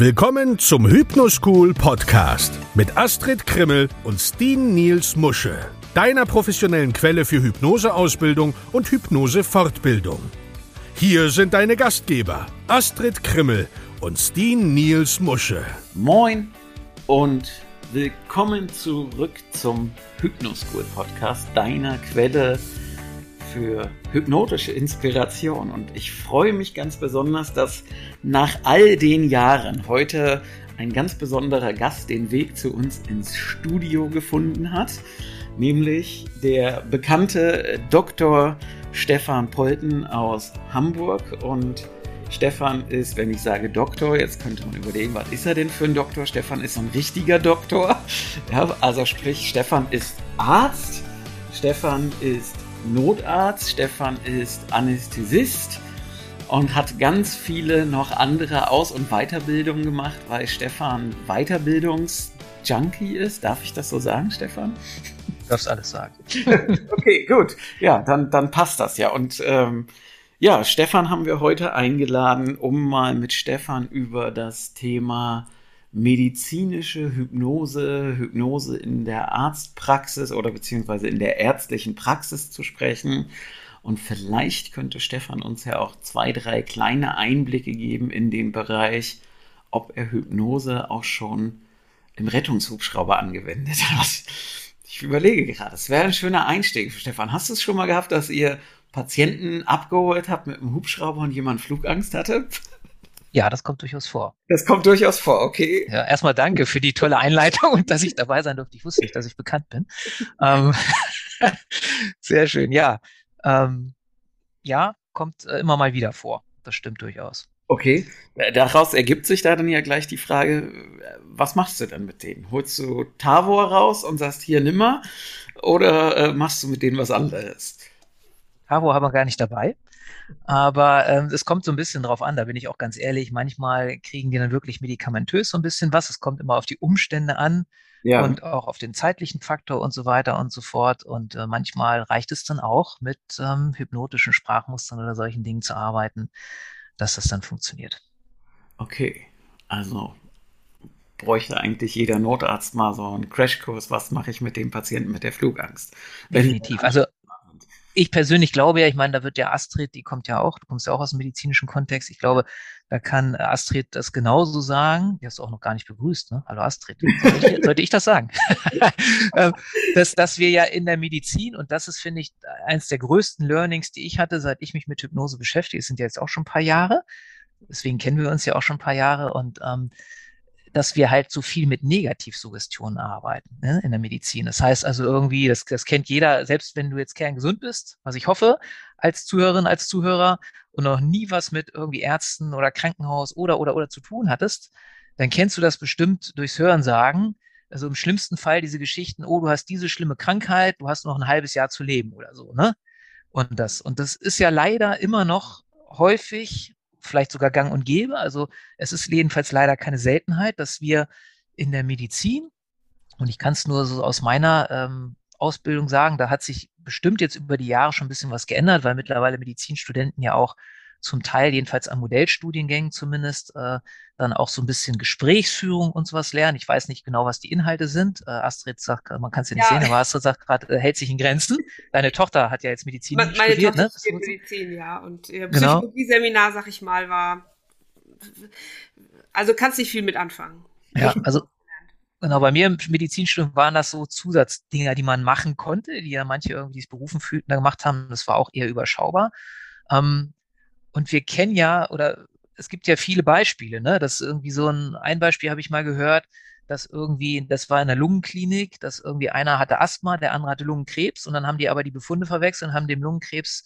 Willkommen zum Hypnoschool Podcast mit Astrid Krimmel und Stin-Niels Musche, deiner professionellen Quelle für Hypnoseausbildung und Hypnosefortbildung. Hier sind deine Gastgeber Astrid Krimmel und Stin-Niels Musche. Moin und willkommen zurück zum Hypnoschool Podcast, deiner Quelle für hypnotische Inspiration, und ich freue mich ganz besonders, dass nach all den Jahren heute ein ganz besonderer Gast den Weg zu uns ins Studio gefunden hat, nämlich der bekannte Dr. Stefan Polten aus Hamburg. Und Stefan ist, wenn ich sage Doktor, jetzt könnte man überlegen, was ist er denn für ein Doktor? Stefan ist so ein richtiger Doktor, ja, also sprich, Stefan ist Arzt, Stefan ist Notarzt, Stefan ist Anästhesist und hat ganz viele noch andere Aus- und Weiterbildungen gemacht, weil Stefan Weiterbildungsjunkie ist. Darf ich das so sagen, Stefan? Du darfst alles sagen. Okay, gut. Ja, dann passt das ja. Und ja, Stefan haben wir heute eingeladen, um mal mit Stefan über das Thema medizinische Hypnose in der Arztpraxis oder beziehungsweise in der ärztlichen Praxis zu sprechen. Und vielleicht könnte Stefan uns ja auch 2, 3 kleine Einblicke geben in den Bereich, ob er Hypnose auch schon im Rettungshubschrauber angewendet hat. Ich überlege gerade, es wäre ein schöner Einstieg für Stefan. Hast du es schon mal gehabt, dass ihr Patienten abgeholt habt mit einem Hubschrauber und jemand Flugangst hatte? Ja, das kommt durchaus vor. Das kommt durchaus vor, okay. Ja, erstmal danke für die tolle Einleitung und dass ich dabei sein durfte. Ich wusste nicht, dass ich bekannt bin. Sehr schön, ja. Ja, kommt immer mal wieder vor. Das stimmt durchaus. Okay, daraus ergibt sich da dann ja gleich die Frage, was machst du denn mit denen? Holst du Tavor raus und sagst, hier nimmer, oder machst du mit denen was anderes? Tavor haben wir gar nicht dabei. Aber es kommt so ein bisschen drauf an, da bin ich auch ganz ehrlich, manchmal kriegen die dann wirklich medikamentös so ein bisschen was, es kommt immer auf die Umstände an, ja, und auch auf den zeitlichen Faktor und so weiter und so fort, und manchmal reicht es dann auch, mit hypnotischen Sprachmustern oder solchen Dingen zu arbeiten, dass das dann funktioniert. Okay, also bräuchte eigentlich jeder Notarzt mal so einen Crashkurs, was mache ich mit dem Patienten mit der Flugangst? Definitiv, also ich persönlich glaube ja, ich meine, da wird ja Astrid, die kommt ja auch, du kommst ja auch aus dem medizinischen Kontext, ich glaube, da kann Astrid das genauso sagen, die hast du auch noch gar nicht begrüßt, ne? Hallo Astrid, sollte ich das sagen? dass wir ja in der Medizin, und das ist, finde ich, eins der größten Learnings, die ich hatte, seit ich mich mit Hypnose beschäftige, es sind ja jetzt auch schon ein paar Jahre, deswegen kennen wir uns ja auch schon ein paar Jahre, und dass wir halt so viel mit Negativsuggestionen arbeiten, ne, in der Medizin. Das heißt also irgendwie, das kennt jeder, selbst wenn du jetzt kerngesund bist, was ich hoffe, als Zuhörerin, als Zuhörer, und noch nie was mit irgendwie Ärzten oder Krankenhaus oder zu tun hattest, dann kennst du das bestimmt durchs Hörensagen. Also im schlimmsten Fall diese Geschichten, oh, du hast diese schlimme Krankheit, du hast noch ein halbes Jahr zu leben oder so, ne? Und das ist ja leider immer noch häufig, vielleicht sogar gang und gäbe. Also es ist jedenfalls leider keine Seltenheit, dass wir in der Medizin, und ich kann es nur so aus meiner Ausbildung sagen, da hat sich bestimmt jetzt über die Jahre schon ein bisschen was geändert, weil mittlerweile Medizinstudenten ja auch zum Teil, jedenfalls an Modellstudiengängen zumindest, dann auch so ein bisschen Gesprächsführung und sowas lernen. Ich weiß nicht genau, was die Inhalte sind. Astrid sagt, man kann es ja nicht sehen, aber Astrid sagt gerade, hält sich in Grenzen. Deine Tochter hat ja jetzt Medizin studiert, ne? Meine Tochter studiert Medizin, ja. Und ihr Psychologie-Seminar, sag ich mal, war... Also kannst nicht viel mit anfangen. Ja, also... Genau, bei mir im Medizinstudium waren das so Zusatzdinger, die man machen konnte, die ja manche irgendwie es berufen fühlten, da gemacht haben. Das war auch eher überschaubar. Und wir kennen ja, oder es gibt ja viele Beispiele, ne? Das irgendwie so ein Beispiel habe ich mal gehört, dass irgendwie, das war in der Lungenklinik, dass irgendwie einer hatte Asthma, der andere hatte Lungenkrebs, und dann haben die aber die Befunde verwechselt und haben dem Lungenkrebs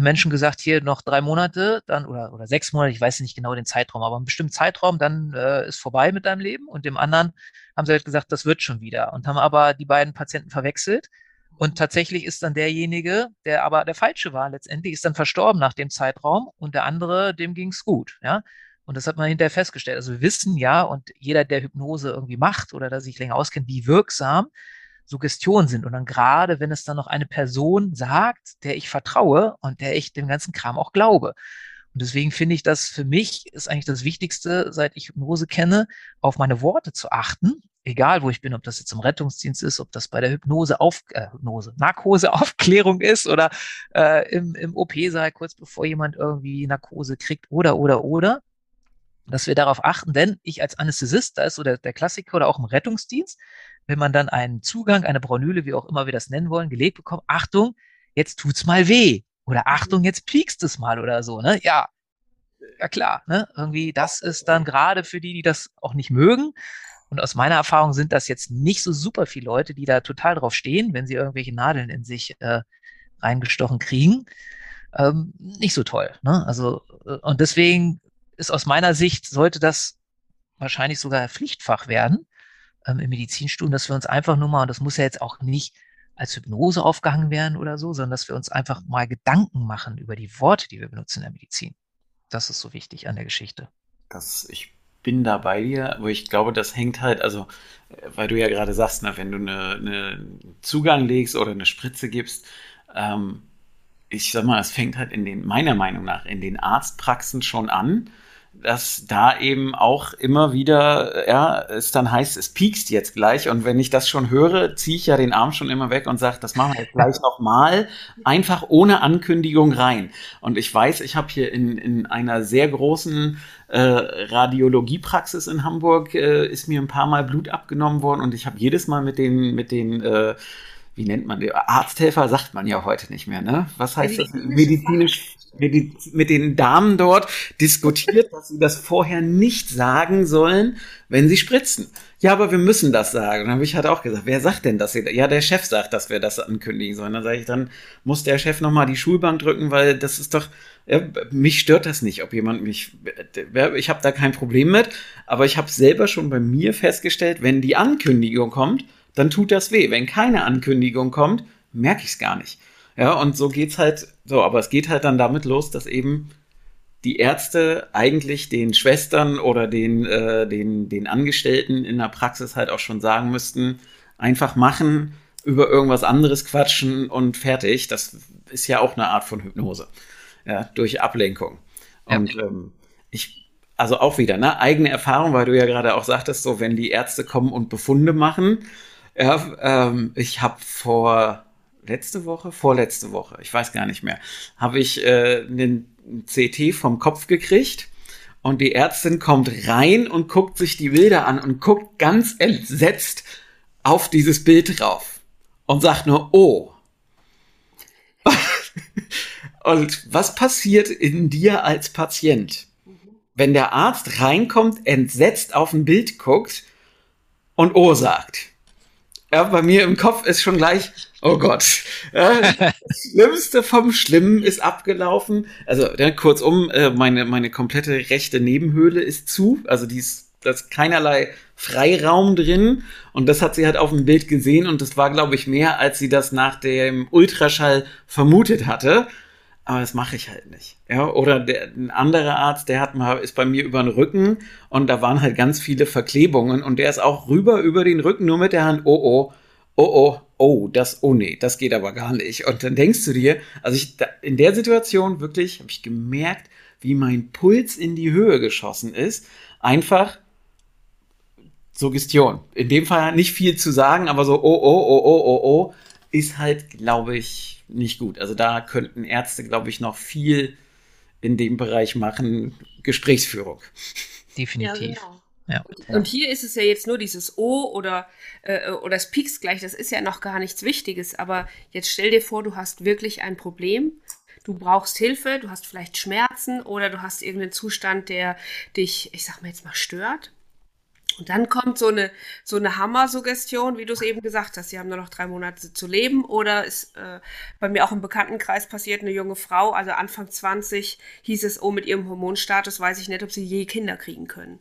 Menschen gesagt, hier noch 3 Monate, dann oder 6 Monate, ich weiß nicht genau den Zeitraum, aber einen bestimmten Zeitraum, dann ist vorbei mit deinem Leben, und dem anderen haben sie halt gesagt, das wird schon wieder, und haben aber die beiden Patienten verwechselt. Und tatsächlich ist dann derjenige, der aber der Falsche war letztendlich, ist dann verstorben nach dem Zeitraum, und der andere, dem ging's gut, ja. Und das hat man hinterher festgestellt. Also wir wissen ja, und jeder, der Hypnose irgendwie macht oder der sich länger auskennt, wie wirksam Suggestionen sind. Und dann gerade, wenn es dann noch eine Person sagt, der ich vertraue und der ich dem ganzen Kram auch glaube. Und deswegen finde ich, dass für mich ist eigentlich das Wichtigste, seit ich Hypnose kenne, auf meine Worte zu achten. Egal, wo ich bin, ob das jetzt im Rettungsdienst ist, ob das bei der Narkoseaufklärung ist oder im OP-Saal, kurz bevor jemand irgendwie Narkose kriegt oder, dass wir darauf achten, denn ich als Anästhesist, da ist so der Klassiker oder auch im Rettungsdienst, wenn man dann einen Zugang, eine Braunüle, wie auch immer wir das nennen wollen, gelegt bekommt, Achtung, jetzt tut's mal weh oder Achtung, jetzt piekst es mal oder so, ne? Ja klar, ne? Irgendwie, das ist dann gerade für die, die das auch nicht mögen. Und aus meiner Erfahrung sind das jetzt nicht so super viele Leute, die da total drauf stehen, wenn sie irgendwelche Nadeln in sich reingestochen kriegen. Nicht so toll. Ne? Also, und deswegen ist aus meiner Sicht, sollte das wahrscheinlich sogar Pflichtfach werden im Medizinstudium, dass wir uns einfach nur mal, und das muss ja jetzt auch nicht als Hypnose aufgehangen werden oder so, sondern dass wir uns einfach mal Gedanken machen über die Worte, die wir benutzen in der Medizin. Das ist so wichtig an der Geschichte. Ich bin da bei dir, aber ich glaube, das hängt halt, also, weil du ja gerade sagst, na, wenn du einen Zugang legst oder eine Spritze gibst, ich sag mal, das fängt halt meiner Meinung nach, in den Arztpraxen schon an, dass da eben auch immer wieder, ja, es dann heißt, es piekst jetzt gleich, und wenn ich das schon höre, ziehe ich ja den Arm schon immer weg und sage, das machen wir jetzt gleich nochmal, einfach ohne Ankündigung rein. Und ich weiß, ich habe hier in einer sehr großen Radiologiepraxis in Hamburg ist mir ein paar Mal Blut abgenommen worden, und ich habe jedes Mal mit den wie nennt man die? Arzthelfer sagt man ja heute nicht mehr, ne? Was heißt das? Medizinisch, mit den Damen dort diskutiert, dass sie das vorher nicht sagen sollen, wenn sie spritzen. Ja, aber wir müssen das sagen. Und dann habe ich halt auch gesagt, wer sagt denn das? Ja, der Chef sagt, dass wir das ankündigen sollen. Dann sage ich, dann muss der Chef nochmal die Schulbank drücken, weil das ist doch, ja, mich stört das nicht, ob jemand ich habe da kein Problem mit, aber ich habe selber schon bei mir festgestellt, wenn die Ankündigung kommt, dann tut das weh. Wenn keine Ankündigung kommt, merke ich es gar nicht. Ja, und so geht's halt so, aber es geht halt dann damit los, dass eben die Ärzte eigentlich den Schwestern oder den Angestellten in der Praxis halt auch schon sagen müssten, einfach machen, über irgendwas anderes quatschen und fertig. Das ist ja auch eine Art von Hypnose. Ja, durch Ablenkung. Ja. Und also auch wieder, ne, eigene Erfahrung, weil du ja gerade auch sagtest, so wenn die Ärzte kommen und Befunde machen. Ja, ich habe vorletzte Woche, ich weiß gar nicht mehr, habe ich einen CT vom Kopf gekriegt, und die Ärztin kommt rein und guckt sich die Bilder an und guckt ganz entsetzt auf dieses Bild drauf und sagt nur, oh. Und was passiert in dir als Patient, wenn der Arzt reinkommt, entsetzt auf ein Bild guckt und oh sagt? Ja, bei mir im Kopf ist schon gleich, oh Gott, das Schlimmste vom Schlimmen ist abgelaufen. Also ja, kurzum, meine komplette rechte Nebenhöhle ist zu, also da ist keinerlei Freiraum drin, und das hat sie halt auf dem Bild gesehen, und das war, glaube ich, mehr, als sie das nach dem Ultraschall vermutet hatte. Aber das mache ich halt nicht. Ja, oder ein anderer Arzt, der ist bei mir über den Rücken, und da waren halt ganz viele Verklebungen, und der ist auch rüber über den Rücken, nur mit der Hand, oh, das geht aber gar nicht. Und dann denkst du dir, also in der Situation wirklich, habe ich gemerkt, wie mein Puls in die Höhe geschossen ist, einfach Suggestion. In dem Fall nicht viel zu sagen, aber so, oh, ist halt, glaube ich, nicht gut. Also da könnten Ärzte, glaube ich, noch viel in dem Bereich machen. Gesprächsführung. Definitiv. Ja, genau. Ja. Und hier ist es ja jetzt nur dieses O oder es piekst gleich. Das ist ja noch gar nichts Wichtiges. Aber jetzt stell dir vor, du hast wirklich ein Problem. Du brauchst Hilfe, du hast vielleicht Schmerzen oder du hast irgendeinen Zustand, der dich, ich sag mal jetzt mal, stört. Und dann kommt so eine Hammer-Suggestion, wie du es eben gesagt hast, sie haben nur noch 3 Monate zu leben, oder ist bei mir auch im Bekanntenkreis passiert, eine junge Frau, also Anfang 20, hieß es, oh, mit ihrem Hormonstatus weiß ich nicht, ob sie je Kinder kriegen können.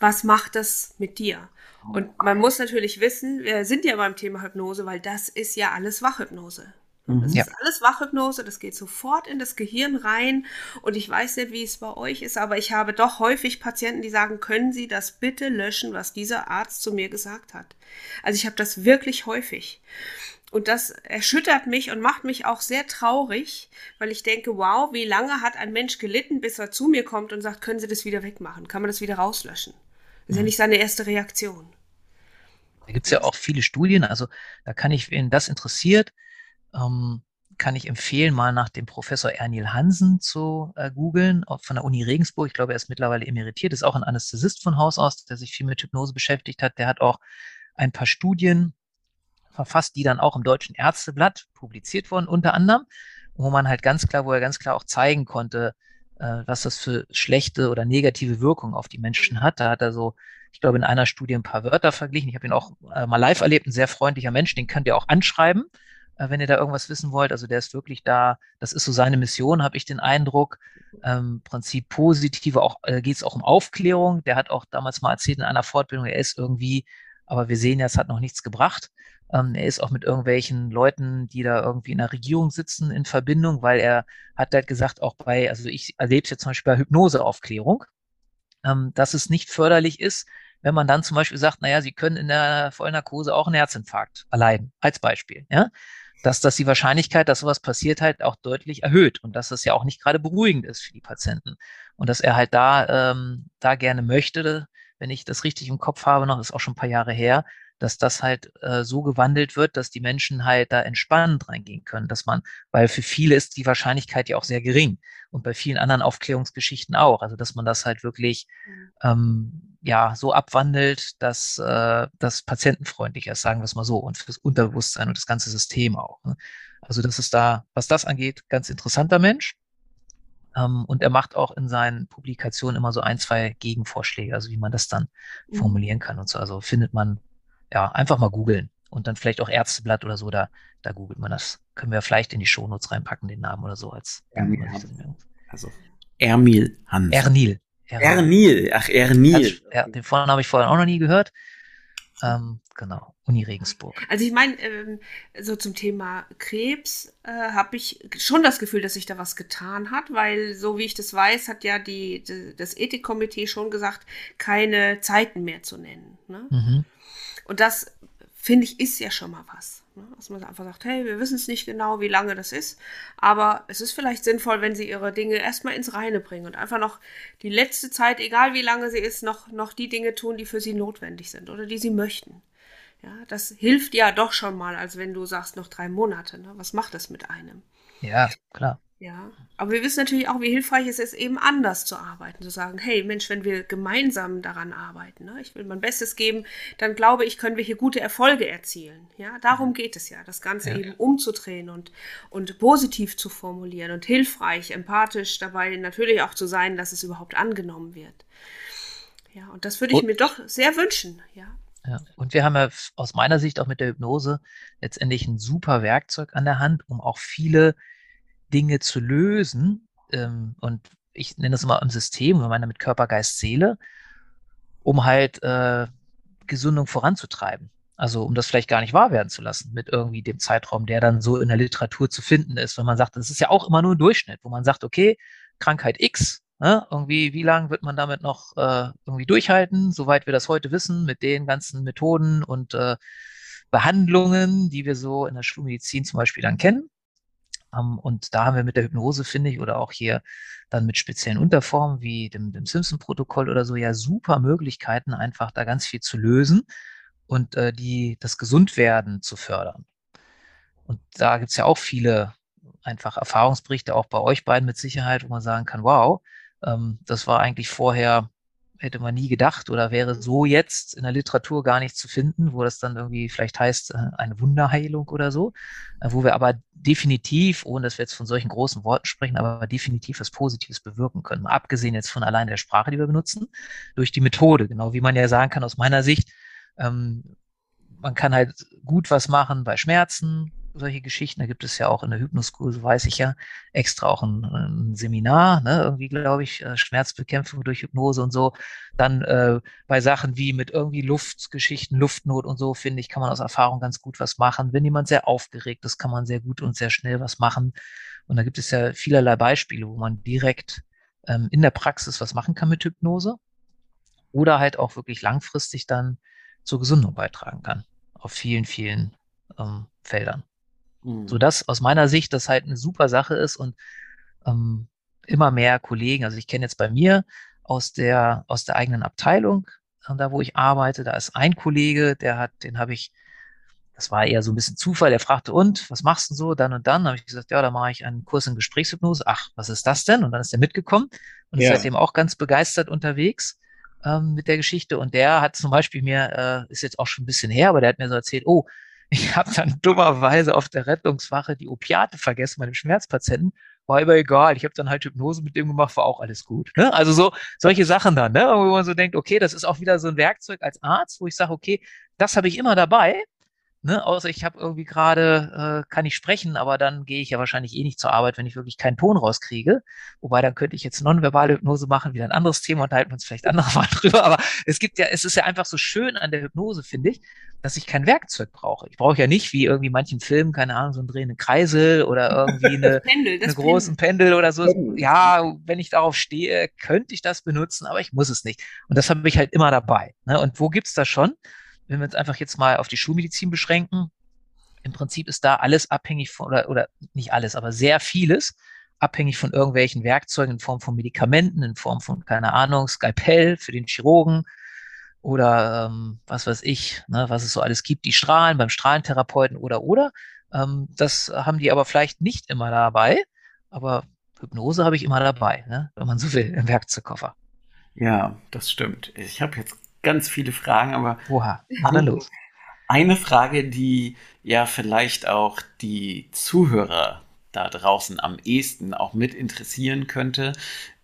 Was macht das mit dir? Und man muss natürlich wissen, wir sind ja beim Thema Hypnose, weil das ist ja alles Wachhypnose. Das ist alles Wachhypnose, das geht sofort in das Gehirn rein, und ich weiß nicht, wie es bei euch ist, aber ich habe doch häufig Patienten, die sagen, können Sie das bitte löschen, was dieser Arzt zu mir gesagt hat. Also ich habe das wirklich häufig. Und das erschüttert mich und macht mich auch sehr traurig, weil ich denke, wow, wie lange hat ein Mensch gelitten, bis er zu mir kommt und sagt, können Sie das wieder wegmachen? Kann man das wieder rauslöschen? Das ist ja nicht seine erste Reaktion. Da gibt es ja auch viele Studien, also da kann ich, wenn das interessiert, kann ich empfehlen, mal nach dem Professor Ernil Hansen zu googeln, von der Uni Regensburg. Ich glaube, er ist mittlerweile emeritiert, ist auch ein Anästhesist von Haus aus, der sich viel mit Hypnose beschäftigt hat. Der hat auch ein paar Studien verfasst, die dann auch im Deutschen Ärzteblatt publiziert wurden, unter anderem, wo er ganz klar auch zeigen konnte, was das für schlechte oder negative Wirkung auf die Menschen hat. Da hat er so, ich glaube, in einer Studie ein paar Wörter verglichen. Ich habe ihn auch mal live erlebt, ein sehr freundlicher Mensch, den könnt ihr auch anschreiben, wenn ihr da irgendwas wissen wollt. Also der ist wirklich da, das ist so seine Mission, habe ich den Eindruck. Prinzip positive, auch geht es auch um Aufklärung. Der hat auch damals mal erzählt in einer Fortbildung, er ist irgendwie, aber wir sehen ja, es hat noch nichts gebracht. Er ist auch mit irgendwelchen Leuten, die da irgendwie in der Regierung sitzen, in Verbindung, weil er hat halt gesagt, auch bei, also ich erlebe es jetzt zum Beispiel bei Hypnoseaufklärung, dass es nicht förderlich ist, wenn man dann zum Beispiel sagt, naja, Sie können in der Vollnarkose auch einen Herzinfarkt erleiden, als Beispiel, ja, dass die Wahrscheinlichkeit, dass sowas passiert, halt auch deutlich erhöht und dass das ja auch nicht gerade beruhigend ist für die Patienten und dass er halt da gerne möchte, wenn ich das richtig im Kopf habe, noch ist auch schon ein paar Jahre her, dass das halt so gewandelt wird, dass die Menschen halt da entspannend reingehen können, dass man, weil für viele ist die Wahrscheinlichkeit ja auch sehr gering und bei vielen anderen Aufklärungsgeschichten auch, also dass man das halt wirklich so abwandelt, dass das patientenfreundlicher ist, sagen wir es mal so, und fürs Unterbewusstsein und das ganze System auch. Ne? Also das ist da, was das angeht, ganz interessanter Mensch. Und er macht auch in seinen Publikationen immer so ein, zwei Gegenvorschläge, also wie man das dann formulieren kann und so. Also findet man, ja, einfach mal googeln und dann vielleicht auch Ärzteblatt oder so, da googelt man das. Können wir vielleicht in die Shownotes reinpacken, den Namen oder so. Als Ernil Hansen. Ernil. Ja, den Vornamen habe ich vorher auch noch nie gehört. Genau, Uni Regensburg. Also ich meine, so zum Thema Krebs habe ich schon das Gefühl, dass sich da was getan hat, weil so wie ich das weiß, hat ja das Ethikkomitee schon gesagt, keine Zeiten mehr zu nennen. Ne? Mhm. Und das, finde ich, ist ja schon mal was. Ne? Dass man einfach sagt, hey, wir wissen es nicht genau, wie lange das ist, aber es ist vielleicht sinnvoll, wenn sie ihre Dinge erstmal ins Reine bringen und einfach noch die letzte Zeit, egal wie lange sie ist, noch die Dinge tun, die für sie notwendig sind oder die sie möchten. Ja, das hilft ja doch schon mal, als wenn du sagst, noch 3 Monate. Ne? Was macht das mit einem? Ja, klar. Ja, aber wir wissen natürlich auch, wie hilfreich es ist, eben anders zu arbeiten, zu sagen, hey Mensch, wenn wir gemeinsam daran arbeiten, ne, ich will mein Bestes geben, dann glaube ich, können wir hier gute Erfolge erzielen. Ja, darum geht es ja, das Ganze eben umzudrehen und positiv zu formulieren und hilfreich, empathisch dabei natürlich auch zu sein, dass es überhaupt angenommen wird. Ja, und das würde ich mir doch sehr wünschen, ja. Ja. Und wir haben ja aus meiner Sicht auch mit der Hypnose letztendlich ein super Werkzeug an der Hand, um auch viele Dinge zu lösen, und ich nenne das immer im System, wenn man damit Körper, Geist, Seele, um halt Gesundung voranzutreiben. Also um das vielleicht gar nicht wahr werden zu lassen mit irgendwie dem Zeitraum, der dann so in der Literatur zu finden ist, wenn man sagt, das ist ja auch immer nur ein Durchschnitt, wo man sagt, okay, Krankheit X, ne, irgendwie, wie lange wird man damit noch irgendwie durchhalten, soweit wir das heute wissen, mit den ganzen Methoden und Behandlungen, die wir so in der Schulmedizin zum Beispiel dann kennen. Und da haben wir mit der Hypnose, finde ich, oder auch hier dann mit speziellen Unterformen wie dem Simpson-Protokoll oder so, ja, super Möglichkeiten, einfach da ganz viel zu lösen und das Gesundwerden zu fördern. Und da gibt es ja auch viele einfach Erfahrungsberichte, auch bei euch beiden mit Sicherheit, wo man sagen kann, wow, das war eigentlich vorher, hätte man nie gedacht oder wäre so jetzt in der Literatur gar nicht zu finden, wo das dann irgendwie vielleicht heißt, eine Wunderheilung oder so, wo wir aber definitiv, ohne dass wir jetzt von solchen großen Worten sprechen, aber definitiv was Positives bewirken können, abgesehen jetzt von allein der Sprache, die wir benutzen, durch die Methode, genau wie man ja sagen kann aus meiner Sicht, man kann halt gut was machen bei Schmerzen, solche Geschichten, da gibt es ja auch in der Hypnoschool, so weiß ich ja, extra auch ein Seminar, ne, irgendwie glaube ich, Schmerzbekämpfung durch Hypnose und so. Dann bei Sachen wie mit irgendwie Luftgeschichten, Luftnot und so, finde ich, kann man aus Erfahrung ganz gut was machen. Wenn jemand sehr aufgeregt ist, kann man sehr gut und sehr schnell was machen. Und da gibt es ja vielerlei Beispiele, wo man direkt in der Praxis was machen kann mit Hypnose oder halt auch wirklich langfristig dann zur Gesundung beitragen kann, auf vielen, vielen Feldern. Sodass aus meiner Sicht das halt eine super Sache ist und immer mehr Kollegen, also ich kenne jetzt bei mir aus der eigenen Abteilung, da wo ich arbeite, da ist ein Kollege, das war eher so ein bisschen Zufall, der fragte, und, was machst du denn so, dann und dann? Da habe ich gesagt, ja, da mache ich einen Kurs in Gesprächshypnose. Ach, was ist das denn? Und dann ist er mitgekommen und ist seitdem auch ganz begeistert unterwegs mit der Geschichte. Und der hat zum Beispiel mir, ist jetzt auch schon ein bisschen her, aber der hat mir so erzählt, oh, ich habe dann dummerweise auf der Rettungswache die Opiate vergessen bei dem Schmerzpatienten. War aber egal, ich habe dann halt Hypnose mit dem gemacht, war auch alles gut. Ne? Also so solche Sachen dann, ne? Wo man so denkt, okay, das ist auch wieder so ein Werkzeug als Arzt, wo ich sage, okay, das habe ich immer dabei, ne? Außer ich habe irgendwie gerade, kann ich sprechen, aber dann gehe ich ja wahrscheinlich eh nicht zur Arbeit, wenn ich wirklich keinen Ton rauskriege. Wobei, dann könnte ich jetzt nonverbale Hypnose machen, wieder ein anderes Thema, und da halten wir uns vielleicht andermal drüber. Aber es ist ja einfach so schön an der Hypnose, finde ich, dass ich kein Werkzeug brauche. Ich brauche ja nicht, wie irgendwie manchen Filmen, keine Ahnung, so einen drehenden Kreisel oder irgendwie einen großen Pendel oder so. Ja, wenn ich darauf stehe, könnte ich das benutzen, aber ich muss es nicht. Und das habe ich halt immer dabei. Ne? Und wo gibt's das schon? Wenn wir uns einfach jetzt mal auf die Schulmedizin beschränken, im Prinzip ist da alles abhängig von, oder nicht alles, aber sehr vieles abhängig von irgendwelchen Werkzeugen in Form von Medikamenten, in Form von, keine Ahnung, Skalpell für den Chirurgen, oder was weiß ich, ne, was es so alles gibt, die Strahlen beim Strahlentherapeuten oder. Das haben die aber vielleicht nicht immer dabei, aber Hypnose habe ich immer dabei, ne, wenn man so will, im Werkzeugkoffer. Ja, das stimmt. Ich habe jetzt ganz viele Fragen, aber eine Frage, die ja vielleicht auch die Zuhörer da draußen am ehesten auch mit interessieren könnte,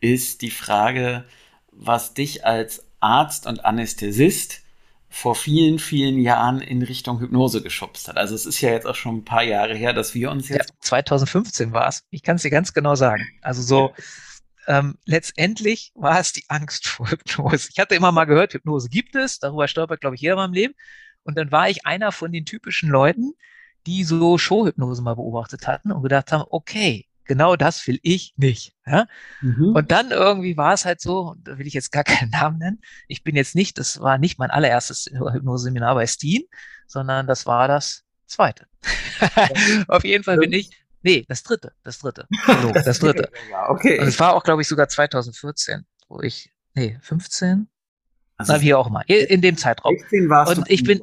ist die Frage, was dich als Arzt und Anästhesist vor vielen, vielen Jahren in Richtung Hypnose geschubst hat. Also es ist ja jetzt auch schon ein paar Jahre her, dass wir uns jetzt... Ja, 2015 war es. Ich kann es dir ganz genau sagen. Also so letztendlich war es die Angst vor Hypnose. Ich hatte immer mal gehört, Hypnose gibt es. Darüber stolpert, glaube ich, jeder in meinem Leben. Und dann war ich einer von den typischen Leuten, die so Showhypnose mal beobachtet hatten und gedacht haben, okay, genau das will ich nicht. Ja? Mhm. Und dann irgendwie war es halt so, und da will ich jetzt gar keinen Namen nennen, das war nicht mein allererstes Hypnose-Seminar bei Steam, sondern das war das zweite. Ja. Auf jeden Fall das dritte. Ja, okay. Und es war auch, glaube ich, sogar 2014, 15? Also na, wie auch immer, in dem Zeitraum. 16 warst und du ich bin...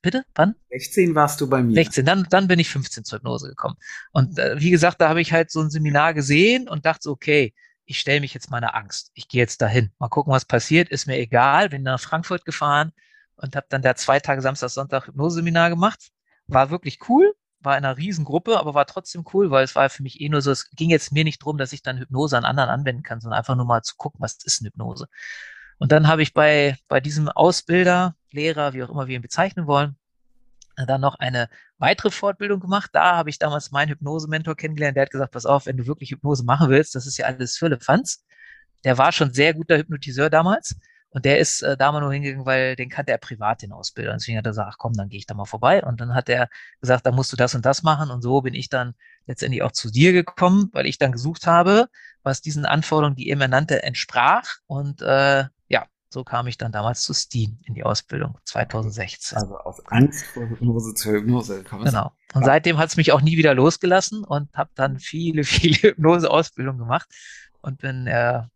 Bitte? Wann? 16 warst du bei mir. 16, dann bin ich 15 zur Hypnose gekommen. Und wie gesagt, da habe ich halt so ein Seminar gesehen und dachte, okay, ich stelle mich jetzt meiner Angst. Ich gehe jetzt dahin. Mal gucken, was passiert. Ist mir egal. Bin nach Frankfurt gefahren und habe dann da 2 Tage Samstag, Sonntag Hypnose-Seminar gemacht. War wirklich cool. War in einer Riesengruppe, aber war trotzdem cool, weil es war für mich eh nur so, es ging jetzt mir nicht drum, dass ich dann Hypnose an anderen anwenden kann, sondern einfach nur mal zu gucken, was ist eine Hypnose. Und dann habe ich bei diesem Ausbilder, Lehrer, wie auch immer wir ihn bezeichnen wollen, dann noch eine weitere Fortbildung gemacht. Da habe ich damals meinen Hypnose-Mentor kennengelernt. Der hat gesagt, pass auf, wenn du wirklich Hypnose machen willst, das ist ja alles Philipp Fanz. Der war schon sehr guter Hypnotiseur damals. Und der ist damals nur hingegangen, weil den kannte er privat, den Ausbilder. Und deswegen hat er gesagt, ach komm, dann gehe ich da mal vorbei. Und dann hat er gesagt, da musst du das und das machen. Und so bin ich dann letztendlich auch zu dir gekommen, weil ich dann gesucht habe, was diesen Anforderungen, die er mir nannte, entsprach. Und so kam ich dann damals zu Stin in die Ausbildung 2016. Also aus Angst vor Hypnose zur Hypnose gekommen. Genau. Und seitdem hat es mich auch nie wieder losgelassen und habe dann viele, viele Hypnose-Ausbildungen gemacht und bin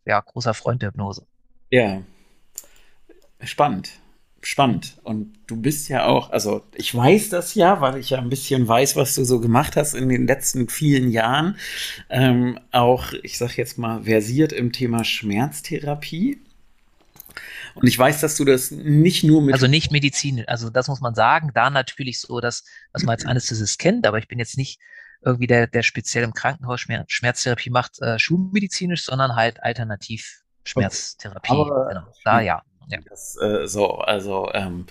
großer Freund der Hypnose. Ja, spannend. Und du bist ja auch, also ich weiß das ja, weil ich ja ein bisschen weiß, was du so gemacht hast in den letzten vielen Jahren, auch, ich sag jetzt mal, versiert im Thema Schmerztherapie. Und ich weiß, dass du das nicht nur mit... Also nicht medizinisch, also das muss man sagen, da natürlich so, dass, was man als Anästhesist kennt, aber ich bin jetzt nicht irgendwie der speziell im Krankenhaus Schmerztherapie macht, schulmedizinisch, sondern halt alternativ Schmerztherapie. Okay. Genau. Da ja. Das, und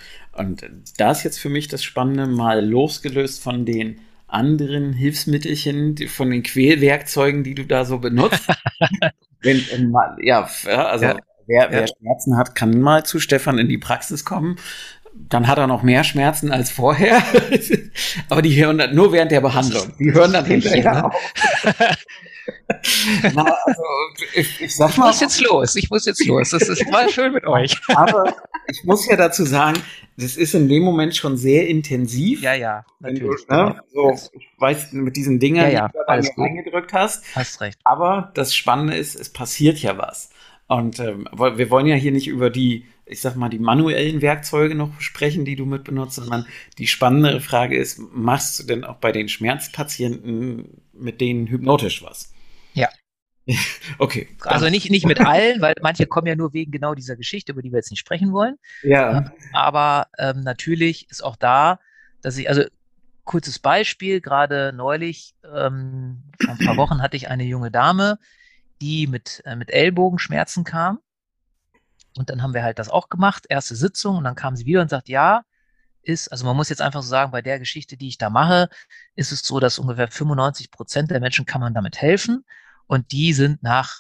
da ist jetzt für mich das Spannende, mal losgelöst von den anderen Hilfsmittelchen, von den Quälwerkzeugen, die du da so benutzt. Wer Schmerzen hat, kann mal zu Stefan in die Praxis kommen. Dann hat er noch mehr Schmerzen als vorher. Aber die hören dann nur während der Behandlung. Die hören dann hinterher auf. Na, also, ich sag mal. Ich muss jetzt los. Das ist mal schön mit euch. Aber Ich muss ja dazu sagen, das ist in dem Moment schon sehr intensiv. Ja, ja, natürlich. Du, ne, so, ich weiß, mit diesen Dingern, ja, ja, die du da reingedrückt hast. Hast recht. Aber das Spannende ist, es passiert ja was. Und wir wollen ja hier nicht über die, ich sag mal, die manuellen Werkzeuge noch sprechen, die du mit benutzt, sondern die spannendere Frage ist, machst du denn auch bei den Schmerzpatienten mit denen hypnotisch was? Ja. Okay. Also nicht mit allen, weil manche kommen ja nur wegen genau dieser Geschichte, über die wir jetzt nicht sprechen wollen. Ja. Aber natürlich ist auch da, dass ich, also kurzes Beispiel, gerade neulich, vor ein paar Wochen hatte ich eine junge Dame, die mit Ellbogenschmerzen kam. Und dann haben wir halt das auch gemacht, erste Sitzung, und dann kam sie wieder und sagt, ja, ist, also man muss jetzt einfach so sagen, bei der Geschichte, die ich da mache, ist es so, dass ungefähr 95% der Menschen kann man damit helfen. Und die sind nach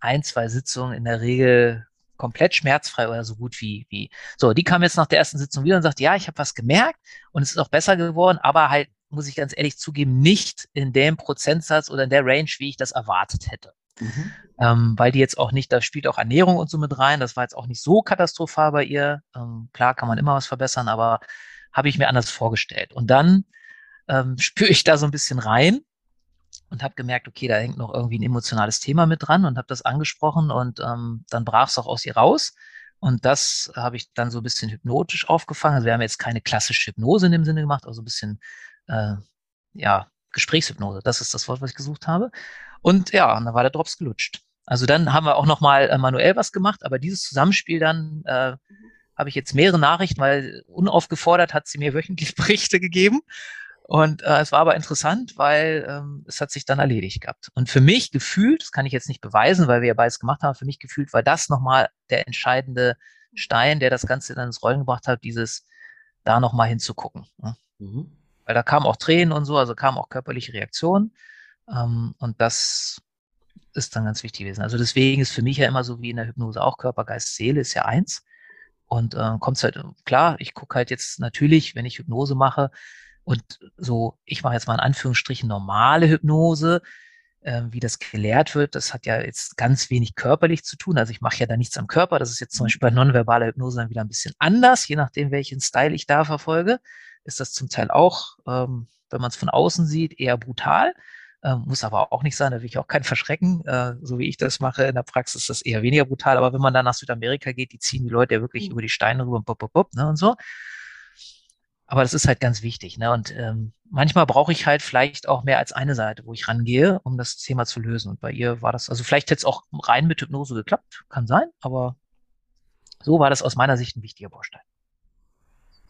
1, 2 Sitzungen in der Regel komplett schmerzfrei oder so gut wie. So, die kam jetzt nach der ersten Sitzung wieder und sagt, ja, ich habe was gemerkt und es ist auch besser geworden, aber halt, muss ich ganz ehrlich zugeben, nicht in dem Prozentsatz oder in der Range, wie ich das erwartet hätte. Mhm. Weil die jetzt auch nicht, da spielt auch Ernährung und so mit rein, das war jetzt auch nicht so katastrophal bei ihr. Klar kann man immer was verbessern, aber habe ich mir anders vorgestellt. Und dann spüre ich da so ein bisschen rein. Und habe gemerkt, okay, da hängt noch irgendwie ein emotionales Thema mit dran, und habe das angesprochen, und dann brach es auch aus ihr raus. Und das habe ich dann so ein bisschen hypnotisch aufgefangen. Also wir haben jetzt keine klassische Hypnose in dem Sinne gemacht, also ein bisschen Gesprächshypnose. Das ist das Wort, was ich gesucht habe. Und ja, und dann war der Drops gelutscht. Also dann haben wir auch nochmal manuell was gemacht, aber dieses Zusammenspiel dann habe ich jetzt mehrere Nachrichten, weil unaufgefordert hat sie mir wöchentlich Berichte gegeben. Und es war aber interessant, weil es hat sich dann erledigt gehabt. Und für mich gefühlt, das kann ich jetzt nicht beweisen, weil wir ja beides gemacht haben, für mich gefühlt war das nochmal der entscheidende Stein, der das Ganze dann ins Rollen gebracht hat, dieses da nochmal hinzugucken. Ne? Mhm. Weil da kamen auch Tränen und so, also kamen auch körperliche Reaktionen. Und das ist dann ganz wichtig gewesen. Also deswegen ist für mich ja immer so wie in der Hypnose auch Körper, Geist, Seele ist ja eins. Und kommt's halt, klar, ich gucke halt jetzt natürlich, wenn ich Hypnose mache, und so, ich mache jetzt mal in Anführungsstrichen normale Hypnose, wie das gelehrt wird, das hat ja jetzt ganz wenig körperlich zu tun. Also ich mache ja da nichts am Körper. Das ist jetzt zum Beispiel bei nonverbaler Hypnose dann wieder ein bisschen anders. Je nachdem, welchen Style ich da verfolge, ist das zum Teil auch, wenn man es von außen sieht, eher brutal. Muss aber auch nicht sein, da will ich auch keinen verschrecken. So wie ich das mache in der Praxis, ist das eher weniger brutal. Aber wenn man dann nach Südamerika geht, die ziehen die Leute ja wirklich über die Steine rüber und bop, bop, bop, ne, und so. Aber das ist halt ganz wichtig, ne? Und manchmal brauche ich halt vielleicht auch mehr als eine Seite, wo ich rangehe, um das Thema zu lösen. Und bei ihr war das, also vielleicht hätte es auch rein mit Hypnose geklappt, kann sein, aber so war das aus meiner Sicht ein wichtiger Baustein.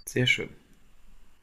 Sehr schön.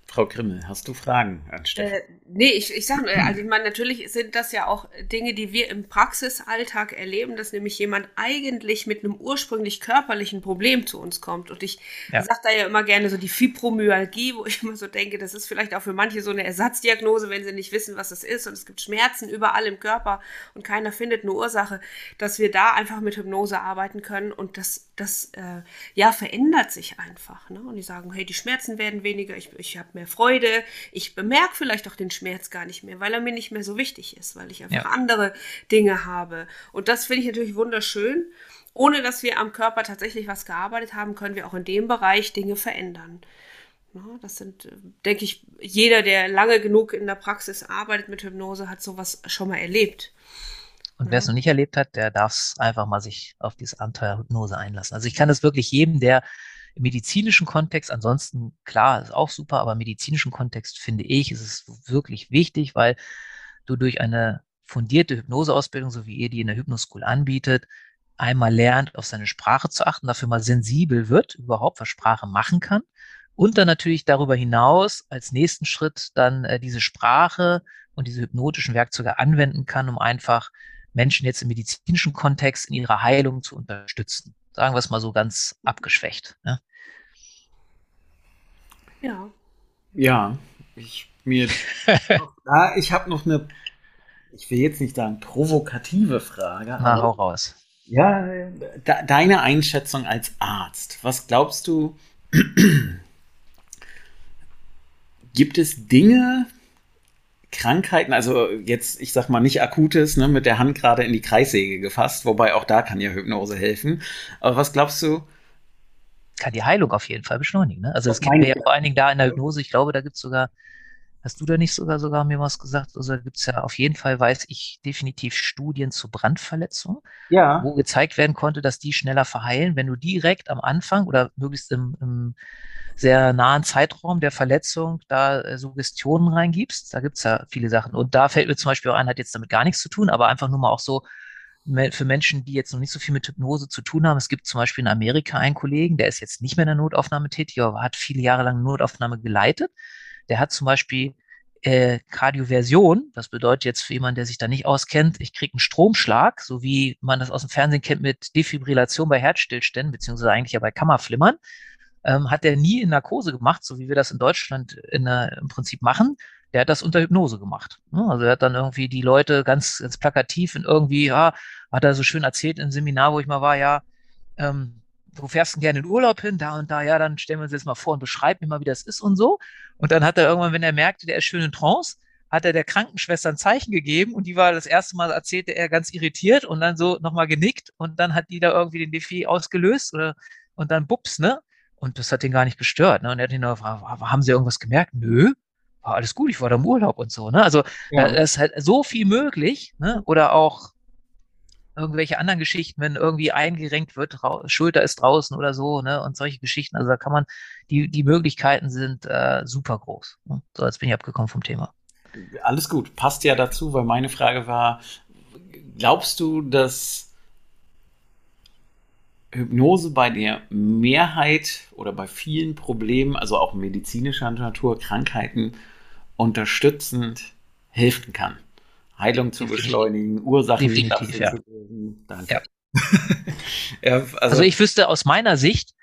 Frau Krimmel, hast du Fragen an Stefan? Nee, ich sage nur, also ich meine, natürlich sind das ja auch Dinge, die wir im Praxisalltag erleben, dass nämlich jemand eigentlich mit einem ursprünglich körperlichen Problem zu uns kommt. Und ich sage da ja immer gerne so die Fibromyalgie, wo ich immer so denke, das ist vielleicht auch für manche so eine Ersatzdiagnose, wenn sie nicht wissen, was das ist. Und es gibt Schmerzen überall im Körper und keiner findet eine Ursache, dass wir da einfach mit Hypnose arbeiten können. Und das verändert sich einfach. Ne? Und die sagen, hey, die Schmerzen werden weniger, ich habe mehr Freude, ich bemerke vielleicht auch den Schmerz gar nicht mehr, weil er mir nicht mehr so wichtig ist, weil ich einfach andere Dinge habe. Und das finde ich natürlich wunderschön. Ohne dass wir am Körper tatsächlich was gearbeitet haben, können wir auch in dem Bereich Dinge verändern. Das sind, denke ich, jeder, der lange genug in der Praxis arbeitet mit Hypnose, hat sowas schon mal erlebt. Und wer es noch nicht erlebt hat, der darf es einfach mal sich auf dieses Abenteuer Hypnose einlassen. Also ich kann das wirklich jedem, der im medizinischen Kontext, ansonsten, klar, ist auch super, aber im medizinischen Kontext, finde ich, ist es wirklich wichtig, weil du durch eine fundierte Hypnoseausbildung, so wie ihr die in der Hypnoschool anbietet, einmal lernt, auf seine Sprache zu achten, dafür mal sensibel wird, überhaupt, was Sprache machen kann. Und dann natürlich darüber hinaus als nächsten Schritt dann diese Sprache und diese hypnotischen Werkzeuge anwenden kann, um einfach Menschen jetzt im medizinischen Kontext in ihrer Heilung zu unterstützen. Sagen wir es mal so ganz abgeschwächt. Ne? Ja. Ja, ich habe noch eine, ich will jetzt nicht sagen, provokative Frage. Na, hau raus. Ja, deine Einschätzung als Arzt. Was glaubst du, gibt es Dinge, Krankheiten, also jetzt, ich sag mal, nicht akutes, ne, mit der Hand gerade in die Kreissäge gefasst, wobei auch da kann ja Hypnose helfen. Aber was glaubst du, kann die Heilung auf jeden Fall beschleunigen. Ne? Also das gibt mir ja vor allen Dingen da in der Hypnose, ich glaube, da gibt es sogar, hast du da nicht sogar mir was gesagt? Also da gibt es ja auf jeden Fall, weiß ich, definitiv Studien zu Brandverletzungen, ja, wo gezeigt werden konnte, dass die schneller verheilen, wenn du direkt am Anfang oder möglichst im sehr nahen Zeitraum der Verletzung da Suggestionen reingibst. Da gibt es ja viele Sachen. Und da fällt mir zum Beispiel auch ein, hat jetzt damit gar nichts zu tun, aber einfach nur mal auch so, für Menschen, die jetzt noch nicht so viel mit Hypnose zu tun haben. Es gibt zum Beispiel in Amerika einen Kollegen, der ist jetzt nicht mehr in der Notaufnahme tätig, aber hat viele Jahre lang Notaufnahme geleitet. Der hat zum Beispiel Kardioversion, das bedeutet jetzt für jemanden, der sich da nicht auskennt, ich kriege einen Stromschlag, so wie man das aus dem Fernsehen kennt mit Defibrillation bei Herzstillständen, beziehungsweise eigentlich ja bei Kammerflimmern, hat der nie in Narkose gemacht, so wie wir das in Deutschland im Prinzip machen. Der hat das unter Hypnose gemacht. Also er hat dann irgendwie die Leute ganz, ganz plakativ und irgendwie, ja, hat er so schön erzählt im Seminar, wo ich mal war, ja, wo fährst du gerne in den Urlaub hin, da und da, ja, dann stellen wir uns jetzt mal vor und beschreib mir mal, wie das ist und so. Und dann hat er irgendwann, wenn er merkte, der ist schön in Trance, hat er der Krankenschwester ein Zeichen gegeben und die war das erste Mal, erzählte er ganz irritiert und dann so nochmal genickt und dann hat die da irgendwie den Defi ausgelöst oder, und dann bups, ne? Und das hat ihn gar nicht gestört, ne? Und er hat ihn noch gefragt, haben Sie irgendwas gemerkt? Nö. Alles gut, ich war da im Urlaub und so. Ne? Also ja, da ist halt so viel möglich. Ne? Oder auch irgendwelche anderen Geschichten, wenn irgendwie eingerenkt wird, Schulter ist draußen oder so, ne? Und solche Geschichten. Also da kann man, die Möglichkeiten sind super groß. Ne? So, jetzt bin ich abgekommen vom Thema. Alles gut, passt ja dazu, weil meine Frage war, glaubst du, dass Hypnose bei der Mehrheit oder bei vielen Problemen, also auch medizinischer Natur, Krankheiten, unterstützend helfen kann? Heilung zu beschleunigen, Ursachen zu lösen. Ja. Ja, also ich wüsste aus meiner Sicht,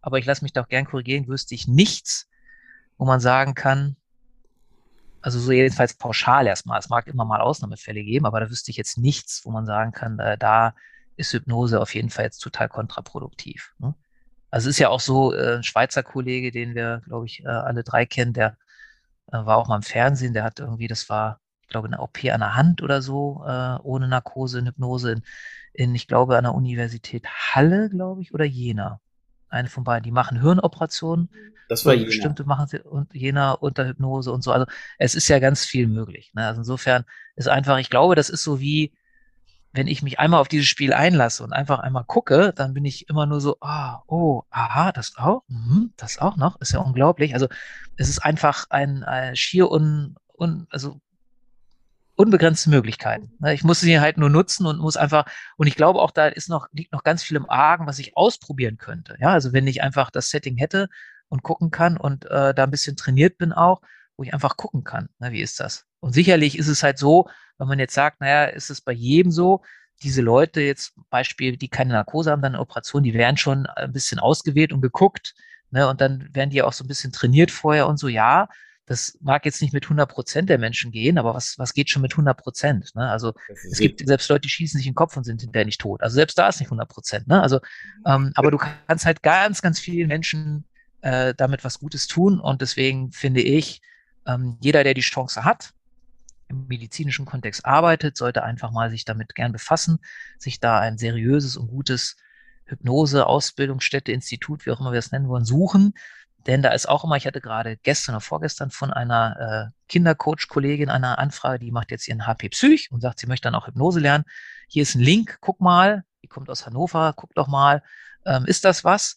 aber ich lasse mich doch gern korrigieren, wüsste ich nichts, wo man sagen kann, also so jedenfalls pauschal erstmal, es mag immer mal Ausnahmefälle geben, aber da wüsste ich jetzt nichts, wo man sagen kann, da ist Hypnose auf jeden Fall jetzt total kontraproduktiv. Ne? Also es ist ja auch so, ein Schweizer Kollege, den wir, glaube ich, alle drei kennen, der war auch mal im Fernsehen, der hat irgendwie, das war, ich glaube, eine OP an der Hand oder so, ohne Narkose, in Hypnose, ich glaube, an der Universität Halle, glaube ich, oder Jena. Eine von beiden, die machen Hirnoperationen. Das war Jena. Bestimmte machen sie und Jena unter Hypnose und so. Also es ist ja ganz viel möglich. Ne? Also insofern ist einfach, ich glaube, das ist so wie, wenn ich mich einmal auf dieses Spiel einlasse und einfach einmal gucke, dann bin ich immer nur so, aha, das auch, das auch noch, ist ja unglaublich. Also es ist einfach ein schier unbegrenzte Möglichkeiten. Ich muss sie halt nur nutzen und muss einfach, und ich glaube auch, da liegt noch ganz viel im Argen, was ich ausprobieren könnte. Ja, also wenn ich einfach das Setting hätte und gucken kann und da ein bisschen trainiert bin auch, wo ich einfach gucken kann, wie ist das? Und sicherlich ist es halt so, wenn man jetzt sagt, naja, ist es bei jedem so, diese Leute jetzt, Beispiel, die keine Narkose haben, dann eine Operation, die werden schon ein bisschen ausgewählt und geguckt, ne, und dann werden die auch so ein bisschen trainiert vorher und so, ja, das mag jetzt nicht mit 100% der Menschen gehen, aber was geht schon mit 100%? Ne? Also es gibt selbst Leute, die schießen sich in den Kopf und sind hinterher nicht tot. Also selbst da ist nicht 100%. Ne? Also, aber du kannst halt ganz, ganz vielen Menschen damit was Gutes tun und deswegen finde ich, jeder, der die Chance hat, im medizinischen Kontext arbeitet, sollte einfach mal sich damit gern befassen, sich da ein seriöses und gutes Hypnose, Ausbildungsstätte, Institut, wie auch immer wir es nennen wollen, suchen. Denn da ist auch immer, ich hatte gerade gestern oder vorgestern von einer Kindercoach-Kollegin eine Anfrage, die macht jetzt ihren HP Psych und sagt, sie möchte dann auch Hypnose lernen. Hier ist ein Link, guck mal, die kommt aus Hannover, guck doch mal, ist das was?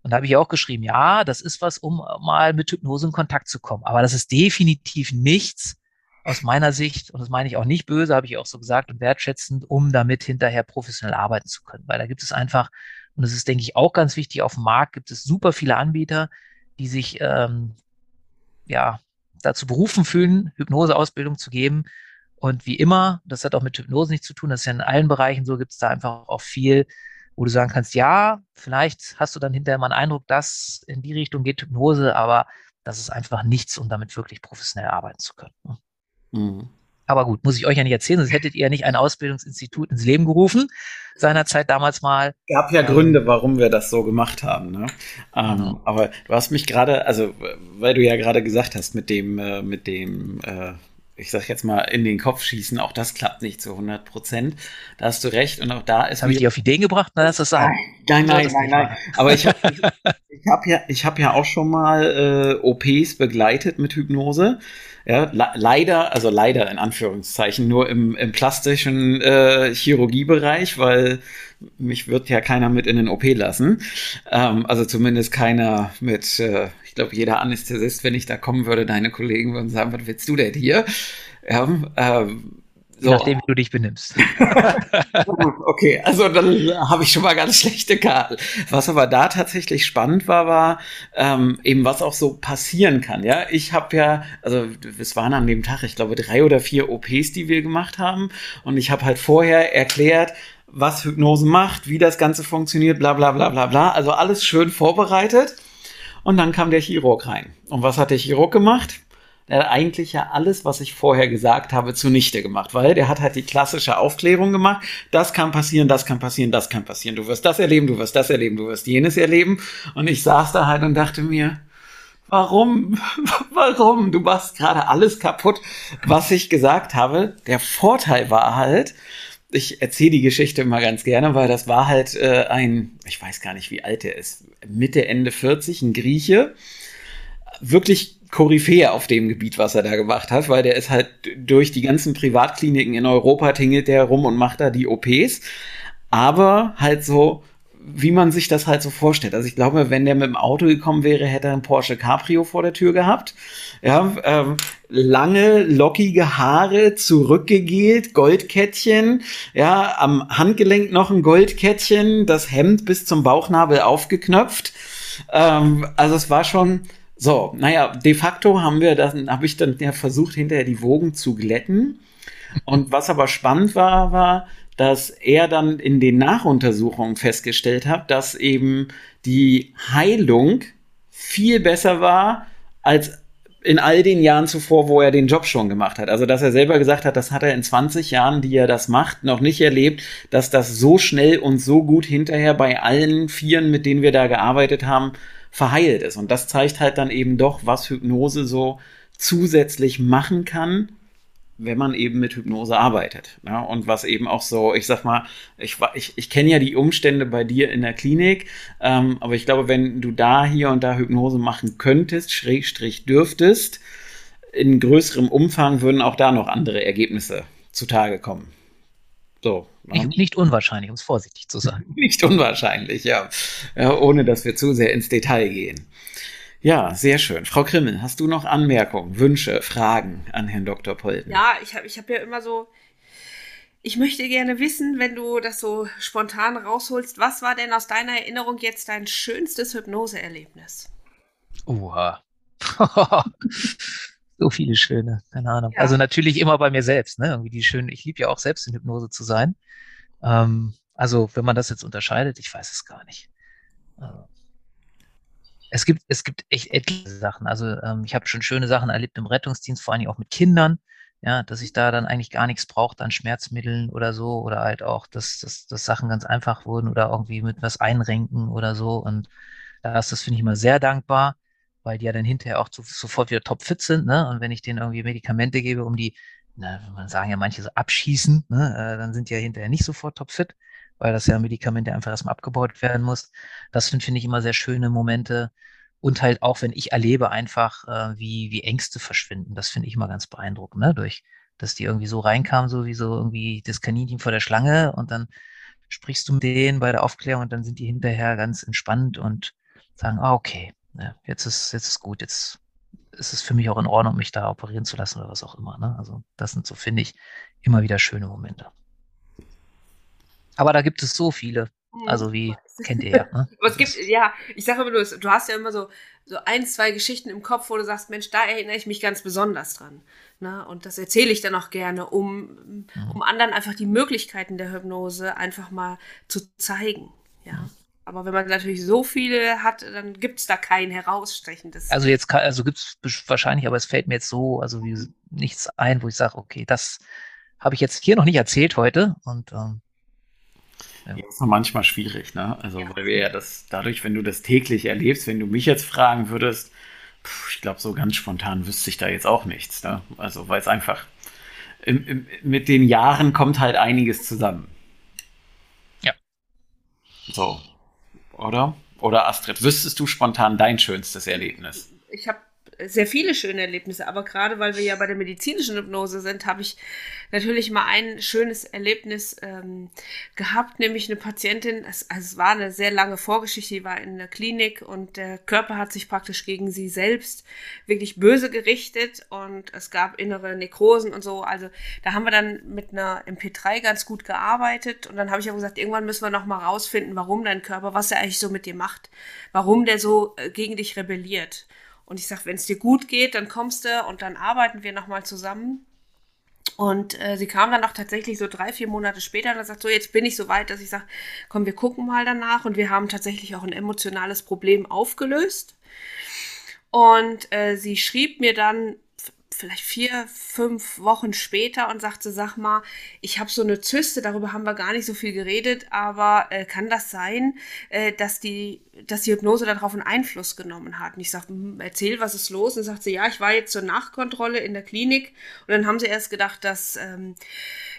Und da habe ich auch geschrieben, ja, das ist was, um mal mit Hypnose in Kontakt zu kommen. Aber das ist definitiv nichts aus meiner Sicht, und das meine ich auch nicht böse, habe ich auch so gesagt und wertschätzend, um damit hinterher professionell arbeiten zu können. Weil da gibt es einfach, und das ist, denke ich, auch ganz wichtig, auf dem Markt gibt es super viele Anbieter, die sich dazu berufen fühlen, Hypnoseausbildung zu geben. Und wie immer, das hat auch mit Hypnose nichts zu tun, das ist ja in allen Bereichen so, gibt es da einfach auch viel, wo du sagen kannst, ja, vielleicht hast du dann hinterher mal einen Eindruck, dass in die Richtung geht Hypnose, aber das ist einfach nichts, um damit wirklich professionell arbeiten zu können. Mhm. Aber gut, muss ich euch ja nicht erzählen, sonst hättet ihr ja nicht ein Ausbildungsinstitut ins Leben gerufen, seinerzeit damals mal. Es gab ja Gründe, warum wir das so gemacht haben. Ne? Aber du hast mich gerade, also weil du ja gerade gesagt hast, mit dem ich sag jetzt mal, in den Kopf schießen. Auch das klappt nicht zu 100%. Da hast du recht. Und auch da ist... Habe ich dich auf Ideen gebracht? Na, lass das sagen. Nein. Aber ich hab ja auch schon mal OPs begleitet mit Hypnose. Ja, leider in Anführungszeichen nur im plastischen Chirurgiebereich, weil mich wird ja keiner mit in den OP lassen. Also zumindest keiner mit, ich glaube, jeder Anästhesist, wenn ich da kommen würde, deine Kollegen würden sagen, was willst du denn hier? Ja, so. Nachdem wie du dich benimmst. Okay, also dann habe ich schon mal ganz schlechte Karten. Was aber da tatsächlich spannend war eben, was auch so passieren kann. Ja, ich habe ja, also es waren an dem Tag, ich glaube, 3 oder 4 OPs, die wir gemacht haben. Und ich habe halt vorher erklärt, was Hypnose macht, wie das Ganze funktioniert, bla bla bla bla bla. Also alles schön vorbereitet. Und dann kam der Chirurg rein. Und was hat der Chirurg gemacht? Er hat eigentlich ja alles, was ich vorher gesagt habe, zunichte gemacht, weil der hat halt die klassische Aufklärung gemacht. Das kann passieren, das kann passieren, das kann passieren. Du wirst das erleben, du wirst das erleben, du wirst jenes erleben. Und ich saß da halt und dachte mir, warum? Du machst gerade alles kaputt, was ich gesagt habe. Der Vorteil war halt, ich erzähle die Geschichte immer ganz gerne, weil das war halt ich weiß gar nicht, wie alt er ist, Mitte, Ende 40, ein Grieche, wirklich Koryphäe auf dem Gebiet, was er da gemacht hat, weil der ist halt durch die ganzen Privatkliniken in Europa, tingelt der rum und macht da die OPs, aber halt so, wie man sich das halt so vorstellt. Also ich glaube, wenn der mit dem Auto gekommen wäre, hätte er einen Porsche Cabrio vor der Tür gehabt. Ja, lange, lockige Haare, zurückgegelt, Goldkettchen, ja, am Handgelenk noch ein Goldkettchen, das Hemd bis zum Bauchnabel aufgeknöpft. Also es war schon... So, naja, de facto habe ich dann ja versucht, hinterher die Wogen zu glätten. Und was aber spannend war, dass er dann in den Nachuntersuchungen festgestellt hat, dass eben die Heilung viel besser war als in all den Jahren zuvor, wo er den Job schon gemacht hat. Also, dass er selber gesagt hat, das hat er in 20 Jahren, die er das macht, noch nicht erlebt, dass das so schnell und so gut hinterher bei allen 4, mit denen wir da gearbeitet haben, verheilt ist. Und das zeigt halt dann eben doch, was Hypnose so zusätzlich machen kann, wenn man eben mit Hypnose arbeitet. Ja, und was eben auch so, ich sag mal, ich kenne ja die Umstände bei dir in der Klinik, aber ich glaube, wenn du da hier und da Hypnose machen könntest, / dürftest, in größerem Umfang würden auch da noch andere Ergebnisse zutage kommen. So. Nicht unwahrscheinlich, um es vorsichtig zu sagen. Nicht unwahrscheinlich, ja. Ohne, dass wir zu sehr ins Detail gehen. Ja, sehr schön. Frau Krimmel, hast du noch Anmerkungen, Wünsche, Fragen an Herrn Dr. Polten? Ja, ich hab ja immer so, ich möchte gerne wissen, wenn du das so spontan rausholst, was war denn aus deiner Erinnerung jetzt dein schönstes Hypnoseerlebnis? Oha. So viele schöne, keine Ahnung. Ja. Also natürlich immer bei mir selbst, ne? Irgendwie die schönen, ich liebe ja auch selbst in Hypnose zu sein. Also wenn man das jetzt unterscheidet, ich weiß es gar nicht. Es gibt echt etliche Sachen. Also ich habe schon schöne Sachen erlebt im Rettungsdienst, vor allen Dingen auch mit Kindern, ja, dass ich da dann eigentlich gar nichts brauchte an Schmerzmitteln oder so, oder halt auch, dass Sachen ganz einfach wurden oder irgendwie mit was einrenken oder so. Und das finde ich immer sehr dankbar, weil die ja dann hinterher auch sofort wieder topfit sind, ne? Und wenn ich denen irgendwie Medikamente gebe, um die, man sagen ja manche so abschießen, ne? Dann sind die ja hinterher nicht sofort topfit, weil das ja Medikamente einfach erstmal abgebaut werden muss. Das finde ich immer sehr schöne Momente. Und halt auch, wenn ich erlebe einfach, wie Ängste verschwinden, das finde ich immer ganz beeindruckend, ne? Durch, dass die irgendwie so reinkamen, so wie so irgendwie das Kaninchen vor der Schlange, und dann sprichst du mit denen bei der Aufklärung und dann sind die hinterher ganz entspannt und sagen, ah, okay. Ja, jetzt ist gut, jetzt ist es für mich auch in Ordnung, mich da operieren zu lassen oder was auch immer. Ne? Also das sind so, finde ich, immer wieder schöne Momente. Aber da gibt es so viele, also wie kennt ihr ja. Ne? Aber es gibt, ja, ich sage immer, du hast ja immer so 1, 2 Geschichten im Kopf, wo du sagst, Mensch, da erinnere ich mich ganz besonders dran. Ne? Und das erzähle ich dann auch gerne, um anderen einfach die Möglichkeiten der Hypnose einfach mal zu zeigen, ja. Mhm. Aber wenn man natürlich so viele hat, dann gibt es da kein herausstechendes. Also gibt es wahrscheinlich, aber es fällt mir jetzt so, also wie nichts ein, wo ich sage, okay, das habe ich jetzt hier noch nicht erzählt heute. Und ja, ist manchmal schwierig, ne? Also ja. Weil wir ja das dadurch, wenn du das täglich erlebst, wenn du mich jetzt fragen würdest, Ich glaube, so ganz spontan wüsste ich da jetzt auch nichts. Ne? Also, weil es einfach mit den Jahren kommt halt einiges zusammen. Ja. So. Oder? Oder Astrid, wüsstest du spontan dein schönstes Erlebnis? Ich habe sehr viele schöne Erlebnisse, aber gerade weil wir ja bei der medizinischen Hypnose sind, habe ich natürlich mal ein schönes Erlebnis gehabt, nämlich eine Patientin, es war eine sehr lange Vorgeschichte, die war in der Klinik und der Körper hat sich praktisch gegen sie selbst wirklich böse gerichtet und es gab innere Nekrosen und so, also da haben wir dann mit einer MP3 ganz gut gearbeitet und dann habe ich auch gesagt, irgendwann müssen wir nochmal rausfinden, warum dein Körper, was er eigentlich so mit dir macht, warum der so gegen dich rebelliert. Und ich sage, wenn es dir gut geht, dann kommst du und dann arbeiten wir nochmal zusammen. Und sie kam dann auch tatsächlich so 3-4 Monate später und sagt, so jetzt bin ich so weit, dass ich sage, komm, wir gucken mal danach. Und wir haben tatsächlich auch ein emotionales Problem aufgelöst. Und sie schrieb mir dann vielleicht 4-5 Wochen später und sagte, sag mal, ich habe so eine Zyste, darüber haben wir gar nicht so viel geredet, aber kann das sein, dass die Hypnose darauf einen Einfluss genommen hat? Und ich sage, erzähl, was ist los? Und sagt sie, ja, ich war jetzt zur Nachkontrolle in der Klinik und dann haben sie erst gedacht, dass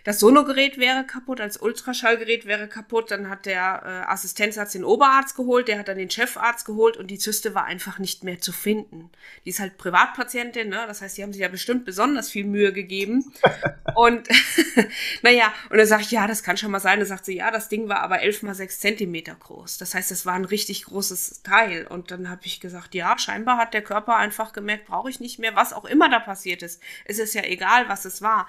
das Sonogerät wäre kaputt, das Ultraschallgerät wäre kaputt, dann hat der Assistenzarzt den Oberarzt geholt, der hat dann den Chefarzt geholt und die Zyste war einfach nicht mehr zu finden. Die ist halt Privatpatientin, ne? Das heißt, die haben sich ja bestimmt besonders viel Mühe gegeben. Und naja, und dann sage ich, ja, das kann schon mal sein. Dann sagt sie, ja, das Ding war aber 11 mal 6 Zentimeter groß. Das heißt, das war ein richtig großes Teil. Und dann habe ich gesagt, ja, scheinbar hat der Körper einfach gemerkt, brauche ich nicht mehr, was auch immer da passiert ist. Es ist ja egal, was es war.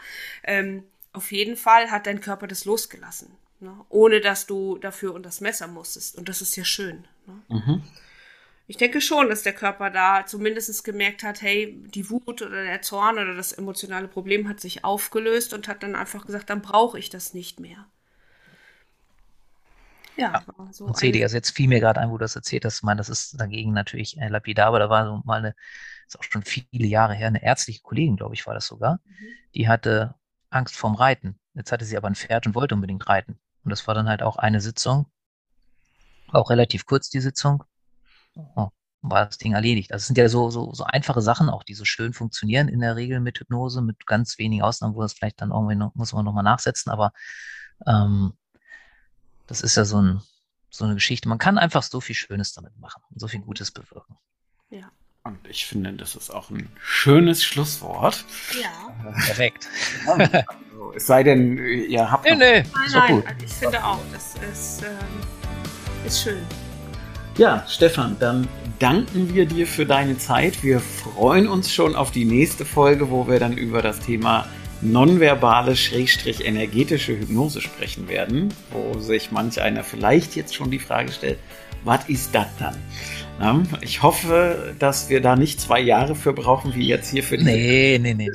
Auf jeden Fall hat dein Körper das losgelassen, ne? Ohne dass du dafür unter das Messer musstest. Und das ist ja schön. Ne? Mhm. Ich denke schon, dass der Körper da zumindest gemerkt hat, hey, die Wut oder der Zorn oder das emotionale Problem hat sich aufgelöst und hat dann einfach gesagt, dann brauche ich das nicht mehr. Ja, war so. Also jetzt fiel mir gerade ein, wo du das erzählt hast. Ich meine, das ist dagegen natürlich lapidar, aber da war so mal eine, ist auch schon viele Jahre her, eine ärztliche Kollegin, glaube ich, war das sogar, die hatte Angst vorm Reiten. Jetzt hatte sie aber ein Pferd und wollte unbedingt reiten. Und das war dann halt auch eine Sitzung, auch relativ kurz die Sitzung. Oh, war das Ding erledigt. Also es sind ja so einfache Sachen auch, die so schön funktionieren in der Regel mit Hypnose, mit ganz wenigen Ausnahmen, wo das vielleicht dann irgendwie muss man nochmal nachsetzen, aber das ist ja so eine Geschichte. Man kann einfach so viel Schönes damit machen und so viel Gutes bewirken. Ja. Und ich finde, das ist auch ein schönes Schlusswort. Ja. Perfekt. Also, es sei denn, ihr habt Nein, also ich finde auch, das ist schön. Ja, Stefan, dann danken wir dir für deine Zeit. Wir freuen uns schon auf die nächste Folge, wo wir dann über das Thema nonverbale / energetische Hypnose sprechen werden, wo sich manch einer vielleicht jetzt schon die Frage stellt, was ist das dann? Ich hoffe, dass wir da nicht 2 Jahre für brauchen, wie jetzt hier für die... Nee.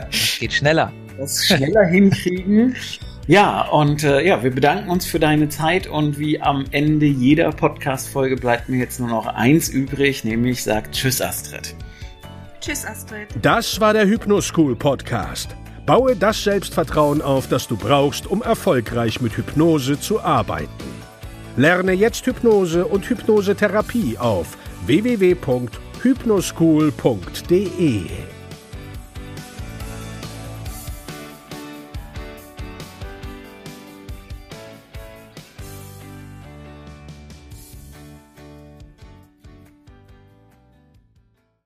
Das geht schneller. Das schneller hinkriegen. Ja, und wir bedanken uns für deine Zeit und wie am Ende jeder Podcast-Folge bleibt mir jetzt nur noch eins übrig, nämlich sagt Tschüss, Astrid. Tschüss, Astrid. Das war der Hypnoschool-Podcast. Baue das Selbstvertrauen auf, das du brauchst, um erfolgreich mit Hypnose zu arbeiten. Lerne jetzt Hypnose und Hypnosetherapie auf www.hypnoschool.de.